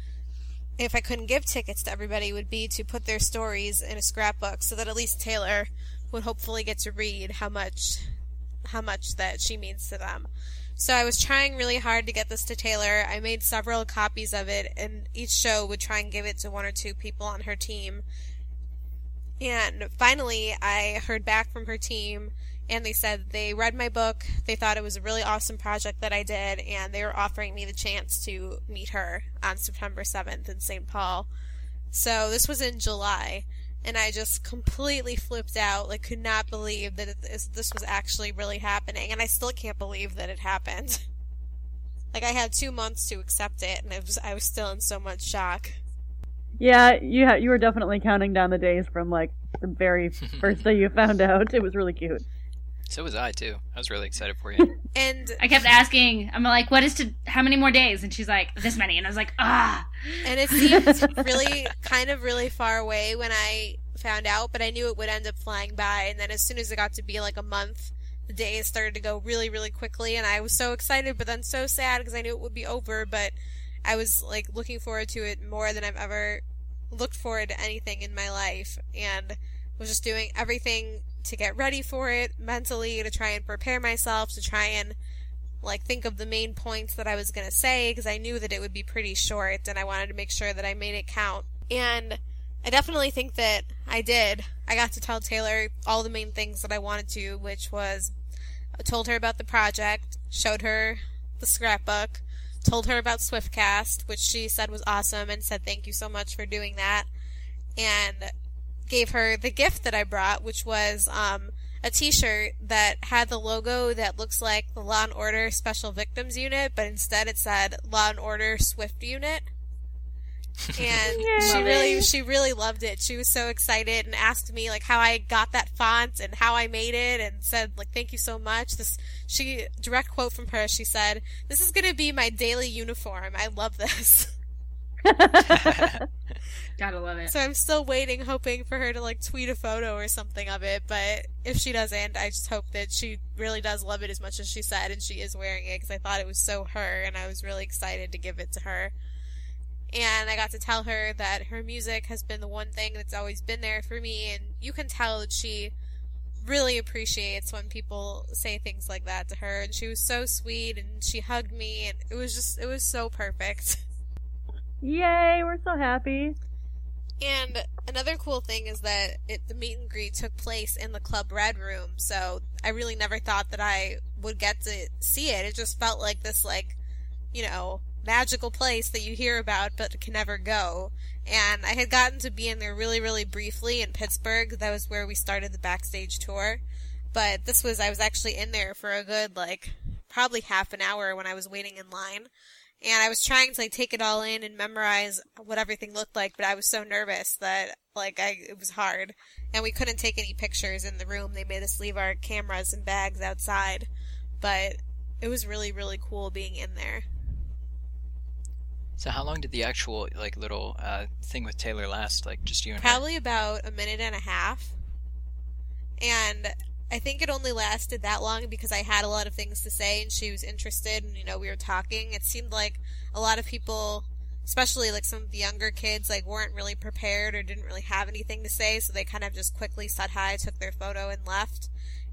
if I couldn't give tickets to everybody would be to put their stories in a scrapbook so that at least Taylor would hopefully get to read how much that she means to them. So I was trying really hard to get this to Taylor. I made several copies of it, and each show would try and give it to 1 or 2 people on her team. And finally, I heard back from her team, and they said they read my book, they thought it was a really awesome project that I did, and they were offering me the chance to meet her on September 7th in St. Paul. So this was in July, and I just completely flipped out, like could not believe that this was actually really happening, and I still can't believe that it happened. Like, I had 2 months to accept it, and I was still in so much shock. Yeah, you were definitely counting down the days from, like, the very first day you found out. It was really cute. So was I, too. I was really excited for you. And I kept asking, I'm like, how many more days? And she's like, this many. And I was like, ah. And it seemed really, kind of really far away when I found out, but I knew it would end up flying by. And then as soon as it got to be like a month, the days started to go really, really quickly. And I was so excited, but then so sad because I knew it would be over. But I was like looking forward to it more than I've ever looked forward to anything in my life. And was just doing everything to get ready for it mentally, to try and prepare myself, to try and like think of the main points that I was going to say, because I knew that it would be pretty short and I wanted to make sure that I made it count. And I definitely think that I did. I got to tell Taylor all the main things that I wanted to, which was I told her about the project, showed her the scrapbook, told her about Swiftcast, which she said was awesome and said thank you so much for doing that, and gave her the gift that I brought, which was a t-shirt that had the logo that looks like the Law & Order Special Victims Unit, but instead it said Law & Order Swift Unit. And she really loved it. She was so excited and asked me like how I got that font and how I made it, and said like thank you so much. She direct quote from her, she said, "This is going to be my daily uniform. I love this." Gotta love it. So I'm still waiting, hoping for her to like tweet a photo or something of it, but if she doesn't, I just hope that she really does love it as much as she said and she is wearing it, because I thought it was so her and I was really excited to give it to her. And I got to tell her that her music has been the one thing that's always been there for me, and you can tell that she really appreciates when people say things like that to her, and she was so sweet and she hugged me and it was so perfect. Yay, we're so happy. And another cool thing is that the meet and greet took place in the Club Red room, so I really never thought that I would get to see it. It just felt like this, like, you know, magical place that you hear about but can never go. And I had gotten to be in there really, really briefly in Pittsburgh. That was where we started the backstage tour. But I was actually in there for a good, like, probably half an hour when I was waiting in line. And I was trying to, like, take it all in and memorize what everything looked like, but I was so nervous that, like, it was hard. And we couldn't take any pictures in the room. They made us leave our cameras and bags outside. But it was really, really cool being in there. So how long did the actual, like, little thing with Taylor last? Like, just you and her? Probably about a minute and a half. And I think it only lasted that long because I had a lot of things to say and she was interested and, you know, we were talking. It seemed like a lot of people, especially like some of the younger kids, like weren't really prepared or didn't really have anything to say, so they kind of just quickly said hi, took their photo and left.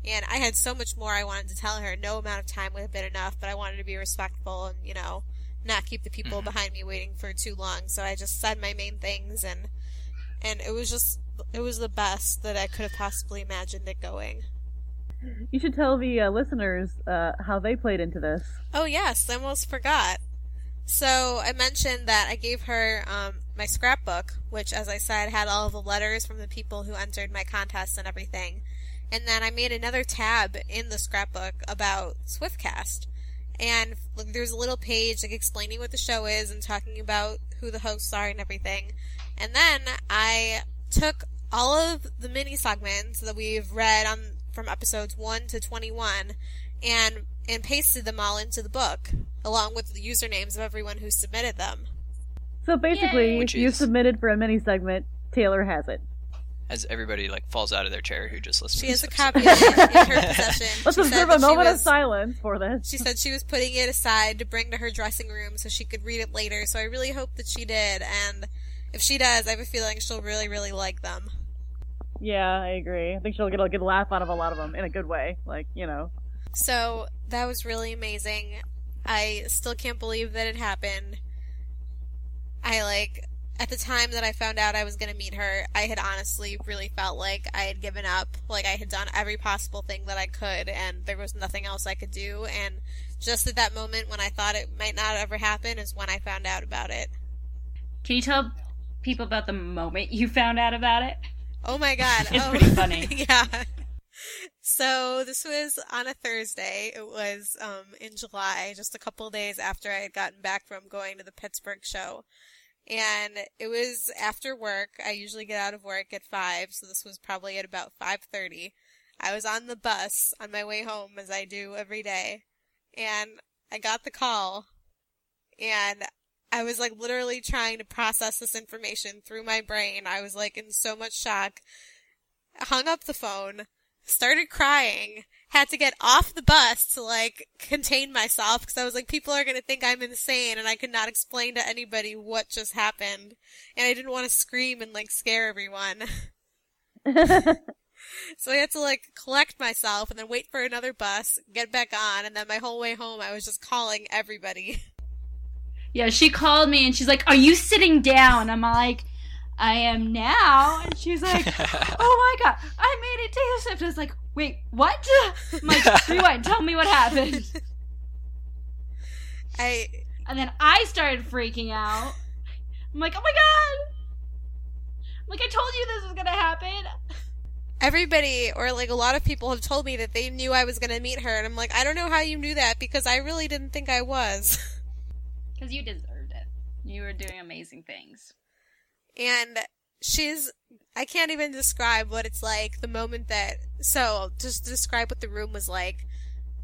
And I had so much more I wanted to tell her. No amount of time would have been enough, but I wanted to be respectful and, you know, not keep the people behind me waiting for too long. So I just said my main things and it was the best that I could have possibly imagined it going. You should tell the listeners how they played into this. Oh, yes. I almost forgot. So I mentioned that I gave her my scrapbook, which, as I said, had all the letters from the people who entered my contest and everything. And then I made another tab in the scrapbook about Swiftcast. And like, there's a little page like explaining what the show is and talking about who the hosts are and everything. And then I took all of the mini segments that we've read on from episodes 1 to 21 and pasted them all into the book, along with the usernames of everyone who submitted them. So basically, if you submitted for a mini segment, Taylor has it. As everybody like falls out of their chair who just listens. She has a copy in her possession. Let's observe a moment of silence for this. She said she was putting it aside to bring to her dressing room so she could read it later. So I really hope that she did, and if she does, I have a feeling she'll really, really like them. Yeah, I agree. I think she'll get a good laugh out of a lot of them in a good way, like, you know. So that was really amazing. I still can't believe that it happened. At the time that I found out I was going to meet her, I had honestly really felt like I had given up. Like, I had done every possible thing that I could, and there was nothing else I could do. And just at that moment when I thought it might not ever happen is when I found out about it. Can you tell people about the moment you found out about it? Oh, my God. It's pretty funny. Yeah. So this was on a Thursday. It was in July, just a couple days after I had gotten back from going to the Pittsburgh show. And it was after work. I usually get out of work at 5, so this was probably at about 5:30. I was on the bus on my way home, as I do every day, and I got the call, and I was, like, literally trying to process this information through my brain. I was, like, in so much shock. I hung up the phone, started crying, had to get off the bus to, like, contain myself because I was like, people are going to think I'm insane, and I could not explain to anybody what just happened. And I didn't want to scream and, like, scare everyone. So I had to, like, collect myself and then wait for another bus, get back on, and then my whole way home I was just calling everybody. Yeah, she called me and she's like, "Are you sitting down?" I'm like, "I am now." And she's like, "Oh my God, I made it, Taylor Swift." I was like, "Wait, what?" I'm like, "Rewind, tell me what happened." And then I started freaking out. I'm like, "Oh my God!" I'm like, "I told you this was gonna happen." Everybody, or like a lot of people, have told me that they knew I was gonna meet her, and I'm like, "I don't know how you knew that, because I really didn't think I was." Because you deserved it. You were doing amazing things. And I can't even describe what it's like, the moment that, so just describe what the room was like.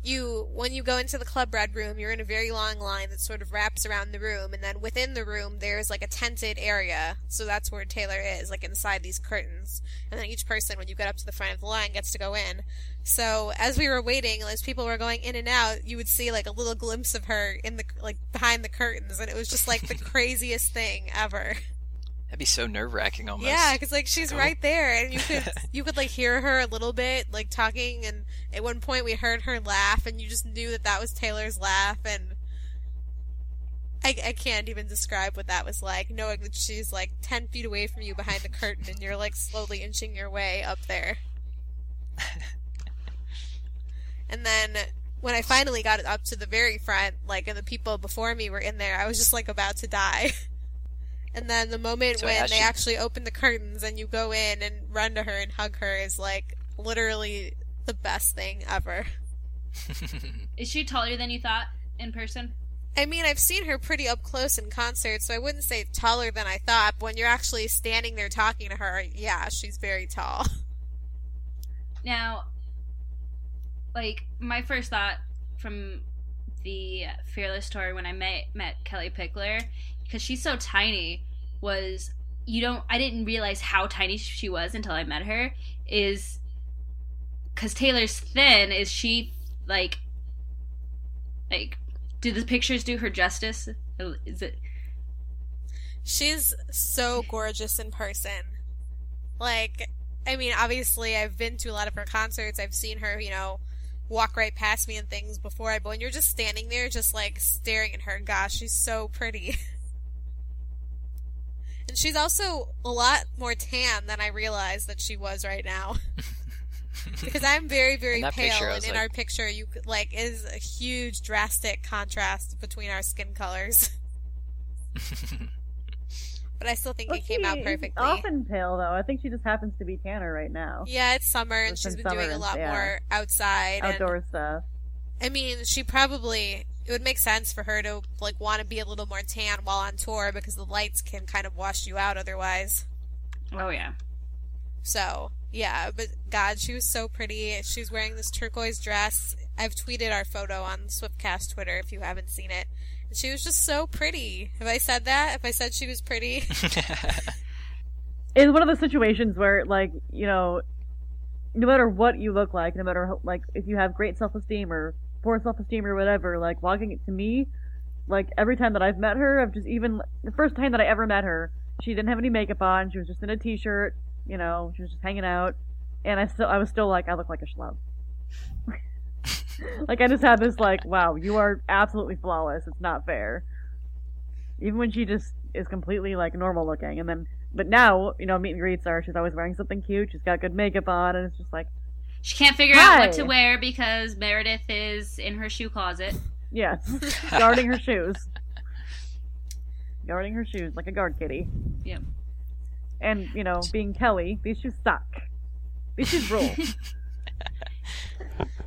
When you go into the Club Red room, you're in a very long line that sort of wraps around the room, and then within the room there's like a tented area, so that's where Taylor is, like inside these curtains. And then each person, when you get up to the front of the line, gets to go in. So as we were waiting, as people were going in and out, you would see like a little glimpse of her in the, like, behind the curtains, and it was just like the craziest thing ever. That'd be so nerve-wracking almost. Yeah, because, like, she's right there, and you could like, hear her a little bit, like, talking, and at one point we heard her laugh, and you just knew that that was Taylor's laugh, and I can't even describe what that was like, knowing that she's, like, 10 feet away from you behind the curtain, and you're, like, slowly inching your way up there. And then when I finally got it up to the very front, like, and the people before me were in there, I was just, like, about to die. And then the moment when they actually open the curtains and you go in and run to her and hug her is, like, literally the best thing ever. Is she taller than you thought in person? I mean, I've seen her pretty up close in concert, so I wouldn't say taller than I thought. But when you're actually standing there talking to her, yeah, she's very tall. Now, like, my first thought from the Fearless tour when I met Kelly Pickler, because she's so tiny, I didn't realize how tiny she was until I met her, is because Taylor's thin, is she, like, do the pictures do her justice? Is it? She's so gorgeous in person. Like, I mean, obviously, I've been to a lot of her concerts, I've seen her, you know, walk right past me and things before, but when you're just standing there, just, like, staring at her, gosh, she's so pretty. And she's also a lot more tan than I realized that she was right now. Because I'm very, very pale, and in our picture, you like, is a huge, drastic contrast between our skin colors. But I still think it came out perfectly. Often pale, though. I think she just happens to be tanner right now. Yeah, it's summer, and she's been doing a lot more outdoor stuff. I mean, she probably it would make sense for her to, like, want to be a little more tan while on tour because the lights can kind of wash you out otherwise. Oh, yeah. So, yeah, but God, she was so pretty. She was wearing this turquoise dress. I've tweeted our photo on Swiftcast Twitter if you haven't seen it. And she was just so pretty. Have I said that? If I said she was pretty? It's one of those situations where, like, you know, no matter what you look like, no matter how, like, if you have great self-esteem or poor self-esteem or whatever, like, walking it to me, like, every time that I've met her, I've just even, the first time that I ever met her, she didn't have any makeup on, she was just in a t-shirt, you know, she was just hanging out, and I was still like, I look like a schlub. Like, I just had this, like, wow, you are absolutely flawless, it's not fair. Even when she just is completely, like, normal looking, and then, but now, you know, meet and greets are, she's always wearing something cute, she's got good makeup on, and it's just like, she can't figure out what to wear because Meredith is in her shoe closet. Yes. Guarding her shoes. Guarding her shoes like a guard kitty. Yep. And, you know, being Kelly, these shoes suck. These shoes rule.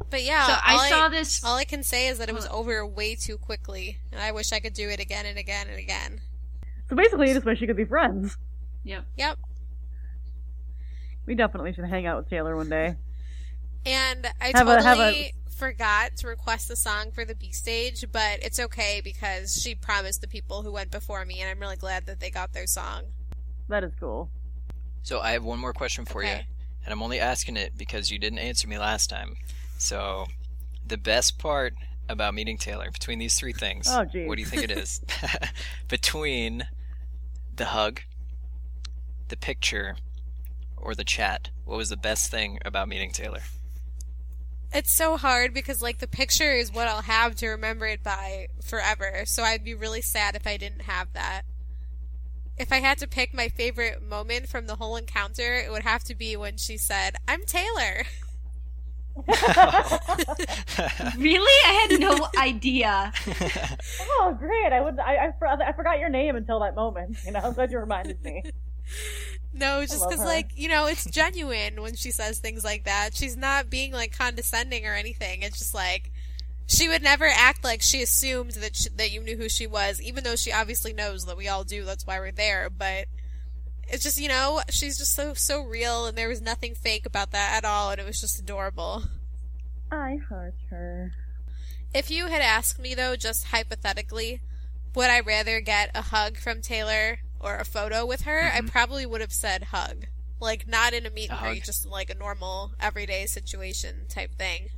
But yeah, so I saw this. All I can say is that it was over way too quickly, and I wish I could do it again and again and again. So basically, you just wish you could be friends. Yep. Yep. We definitely should hang out with Taylor one day. And I totally forgot to request the song for the B stage, but it's okay because she promised the people who went before me, and I'm really glad that they got their song. That is cool. So I have one more question for you, and I'm only asking it because you didn't answer me last time. So the best part about meeting Taylor, between these three things, what do you think it is? Between the hug, the picture, or the chat, what was the best thing about meeting Taylor? It's so hard because, like, the picture is what I'll have to remember it by forever. So I'd be really sad if I didn't have that. If I had to pick my favorite moment from the whole encounter, it would have to be when she said, "I'm Taylor." Oh. Really? I had no idea. Oh, great. I forgot your name until that moment. You know, I'm glad you reminded me. No, just because, like, you know, it's genuine when she says things like that. She's not being, like, condescending or anything. It's just, like, she would never act like she assumed that you knew who she was, even though she obviously knows that we all do. That's why we're there. But it's just, you know, she's just so real, and there was nothing fake about that at all, and it was just adorable. I heard her. If you had asked me, though, just hypothetically, would I rather get a hug from Taylor or a photo with her, I probably would have said hug. Like, not in a meet and greet, just like a normal, everyday situation type thing.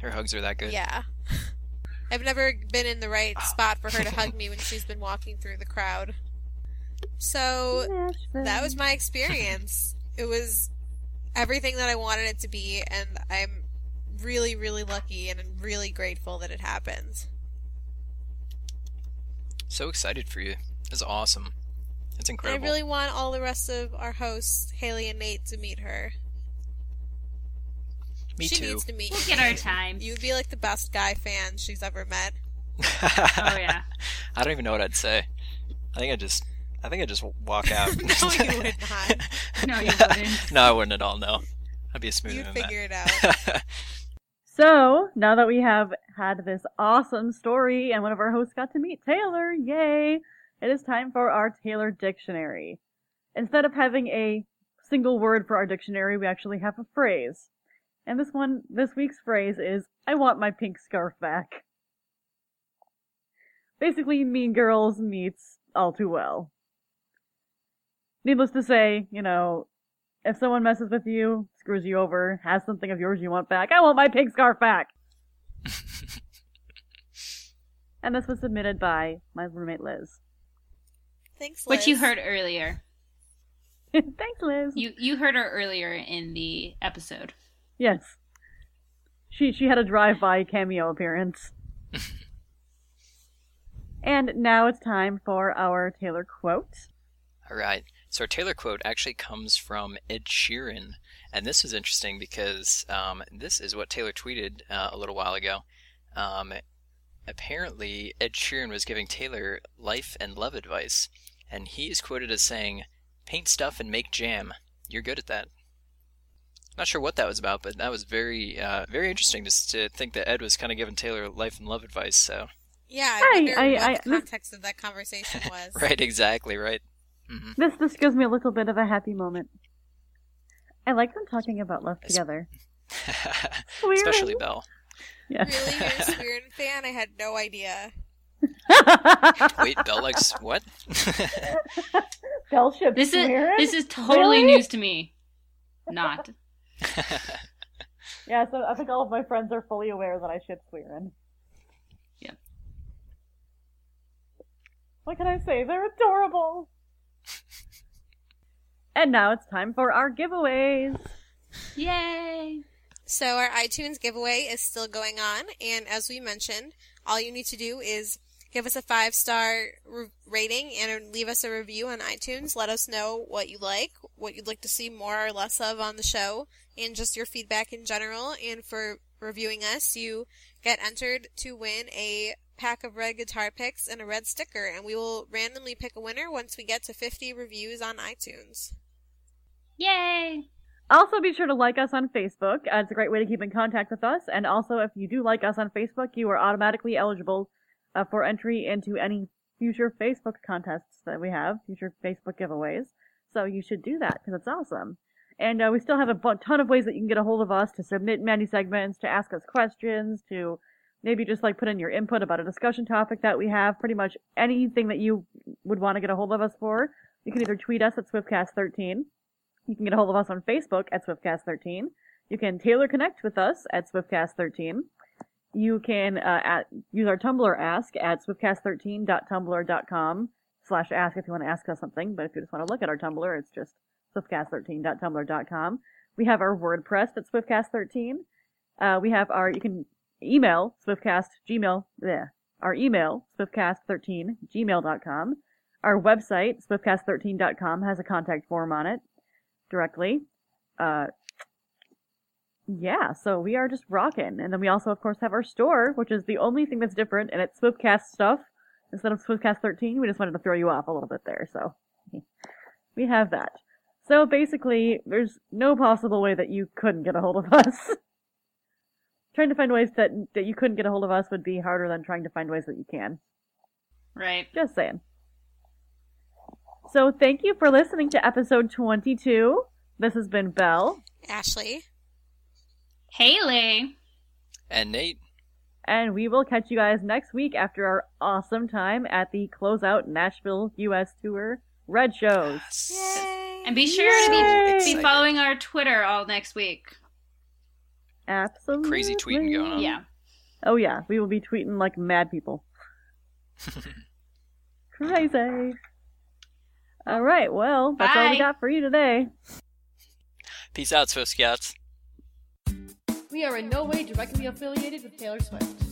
Her hugs are that good? Yeah. I've never been in the right spot for her to hug me when she's been walking through the crowd. So, that was my experience. It was everything that I wanted it to be, and I'm really, really lucky, and I'm really grateful that it happened. So excited for you. That's awesome. It's incredible. I really want all the rest of our hosts, Haley and Nate, to meet her. She needs to meet you. We'll get our time. You'd be like the best guy fan she's ever met. Oh, yeah. I don't even know what I'd say. I think I'd just walk out. No, you would not. No, you wouldn't. No, I wouldn't at all, no. I'd be a smooth man. You'd figure it out. So, now that we have had this awesome story and one of our hosts got to meet Taylor, yay! It is time for our Taylor Dictionary. Instead of having a single word for our dictionary, we actually have a phrase. And this week's phrase is, "I want my pink scarf back." Basically, Mean Girls meets All Too Well. Needless to say, you know, if someone messes with you, screws you over, has something of yours you want back, I want my pink scarf back! And this was submitted by my roommate Liz. Thanks, Liz. Which you heard earlier. Thanks, Liz. You heard her earlier in the episode. Yes. She had a drive-by cameo appearance. And now it's time for our Taylor quote. All right. So our Taylor quote actually comes from Ed Sheeran. And this is interesting because this is what Taylor tweeted a little while ago. Apparently, Ed Sheeran was giving Taylor life and love advice. And he is quoted as saying, "Paint stuff and make jam. You're good at that." Not sure what that was about, but that was very, very interesting just to think that Ed was kind of giving Taylor life and love advice. So yeah, I wonder what the context of that conversation was. Right, exactly, right. Mm-hmm. This gives me a little bit of a happy moment. I like them talking about love together. Especially Belle. Yeah. Really? You're a Sweeter fan? I had no idea. Wait, Belle likes what? Belle ships Sweeter? This is totally news to me. Not. Yeah, so I think all of my friends are fully aware that I ship Sweeter. Yeah. What can I say? They're adorable! And now it's time for our giveaways. Yay! So our iTunes giveaway is still going on, and as we mentioned, all you need to do is give us a 5-star rating and leave us a review on iTunes. Let us know what you like, what you'd like to see more or less of on the show, and just your feedback in general. And for reviewing us, you get entered to win a pack of Red guitar picks and a Red sticker, and we will randomly pick a winner once we get to 50 reviews on iTunes. Yay! Also, be sure to like us on Facebook. It's a great way to keep in contact with us. And also, if you do like us on Facebook, you are automatically eligible for entry into any future Facebook contests that we have, future Facebook giveaways. So you should do that, because it's awesome. And we still have a ton of ways that you can get a hold of us, to submit many segments, to ask us questions, to maybe just like put in your input about a discussion topic that we have. Pretty much anything that you would want to get a hold of us for. You can either tweet us at Swiftcast13. You can get a hold of us on Facebook at Swiftcast13. You can Taylor Connect with us at Swiftcast13. You can use our Tumblr ask at swiftcast13.tumblr.com/ask if you want to ask us something. But if you just want to look at our Tumblr, it's just swiftcast13.tumblr.com. We have our WordPress at Swiftcast13. We have our, you can email swiftcast13@gmail.com. Our website, swiftcast13.com, has a contact form on it. Directly. Yeah, so we are just rocking. And then we also, of course, have our store, which is the only thing that's different, and it's Swiftcast stuff instead of Swiftcast 13. We just wanted to throw you off a little bit there, so we have that. So basically, there's no possible way that you couldn't get a hold of us. Trying to find ways that you couldn't get a hold of us would be harder than trying to find ways that you can. Right. Just saying. So thank you for listening to episode 22. This has been Belle, Ashley, Haley, and Nate. And we will catch you guys next week after our awesome time at the closeout Nashville US Tour Red shows. Yay. And be sure to be following our Twitter all next week. Absolutely. Crazy tweeting going on. Yeah. Oh yeah, we will be tweeting like mad people. Crazy. All right, well, that's all we got for you today. Peace out, Swift Scouts. We are in no way directly affiliated with Taylor Swift.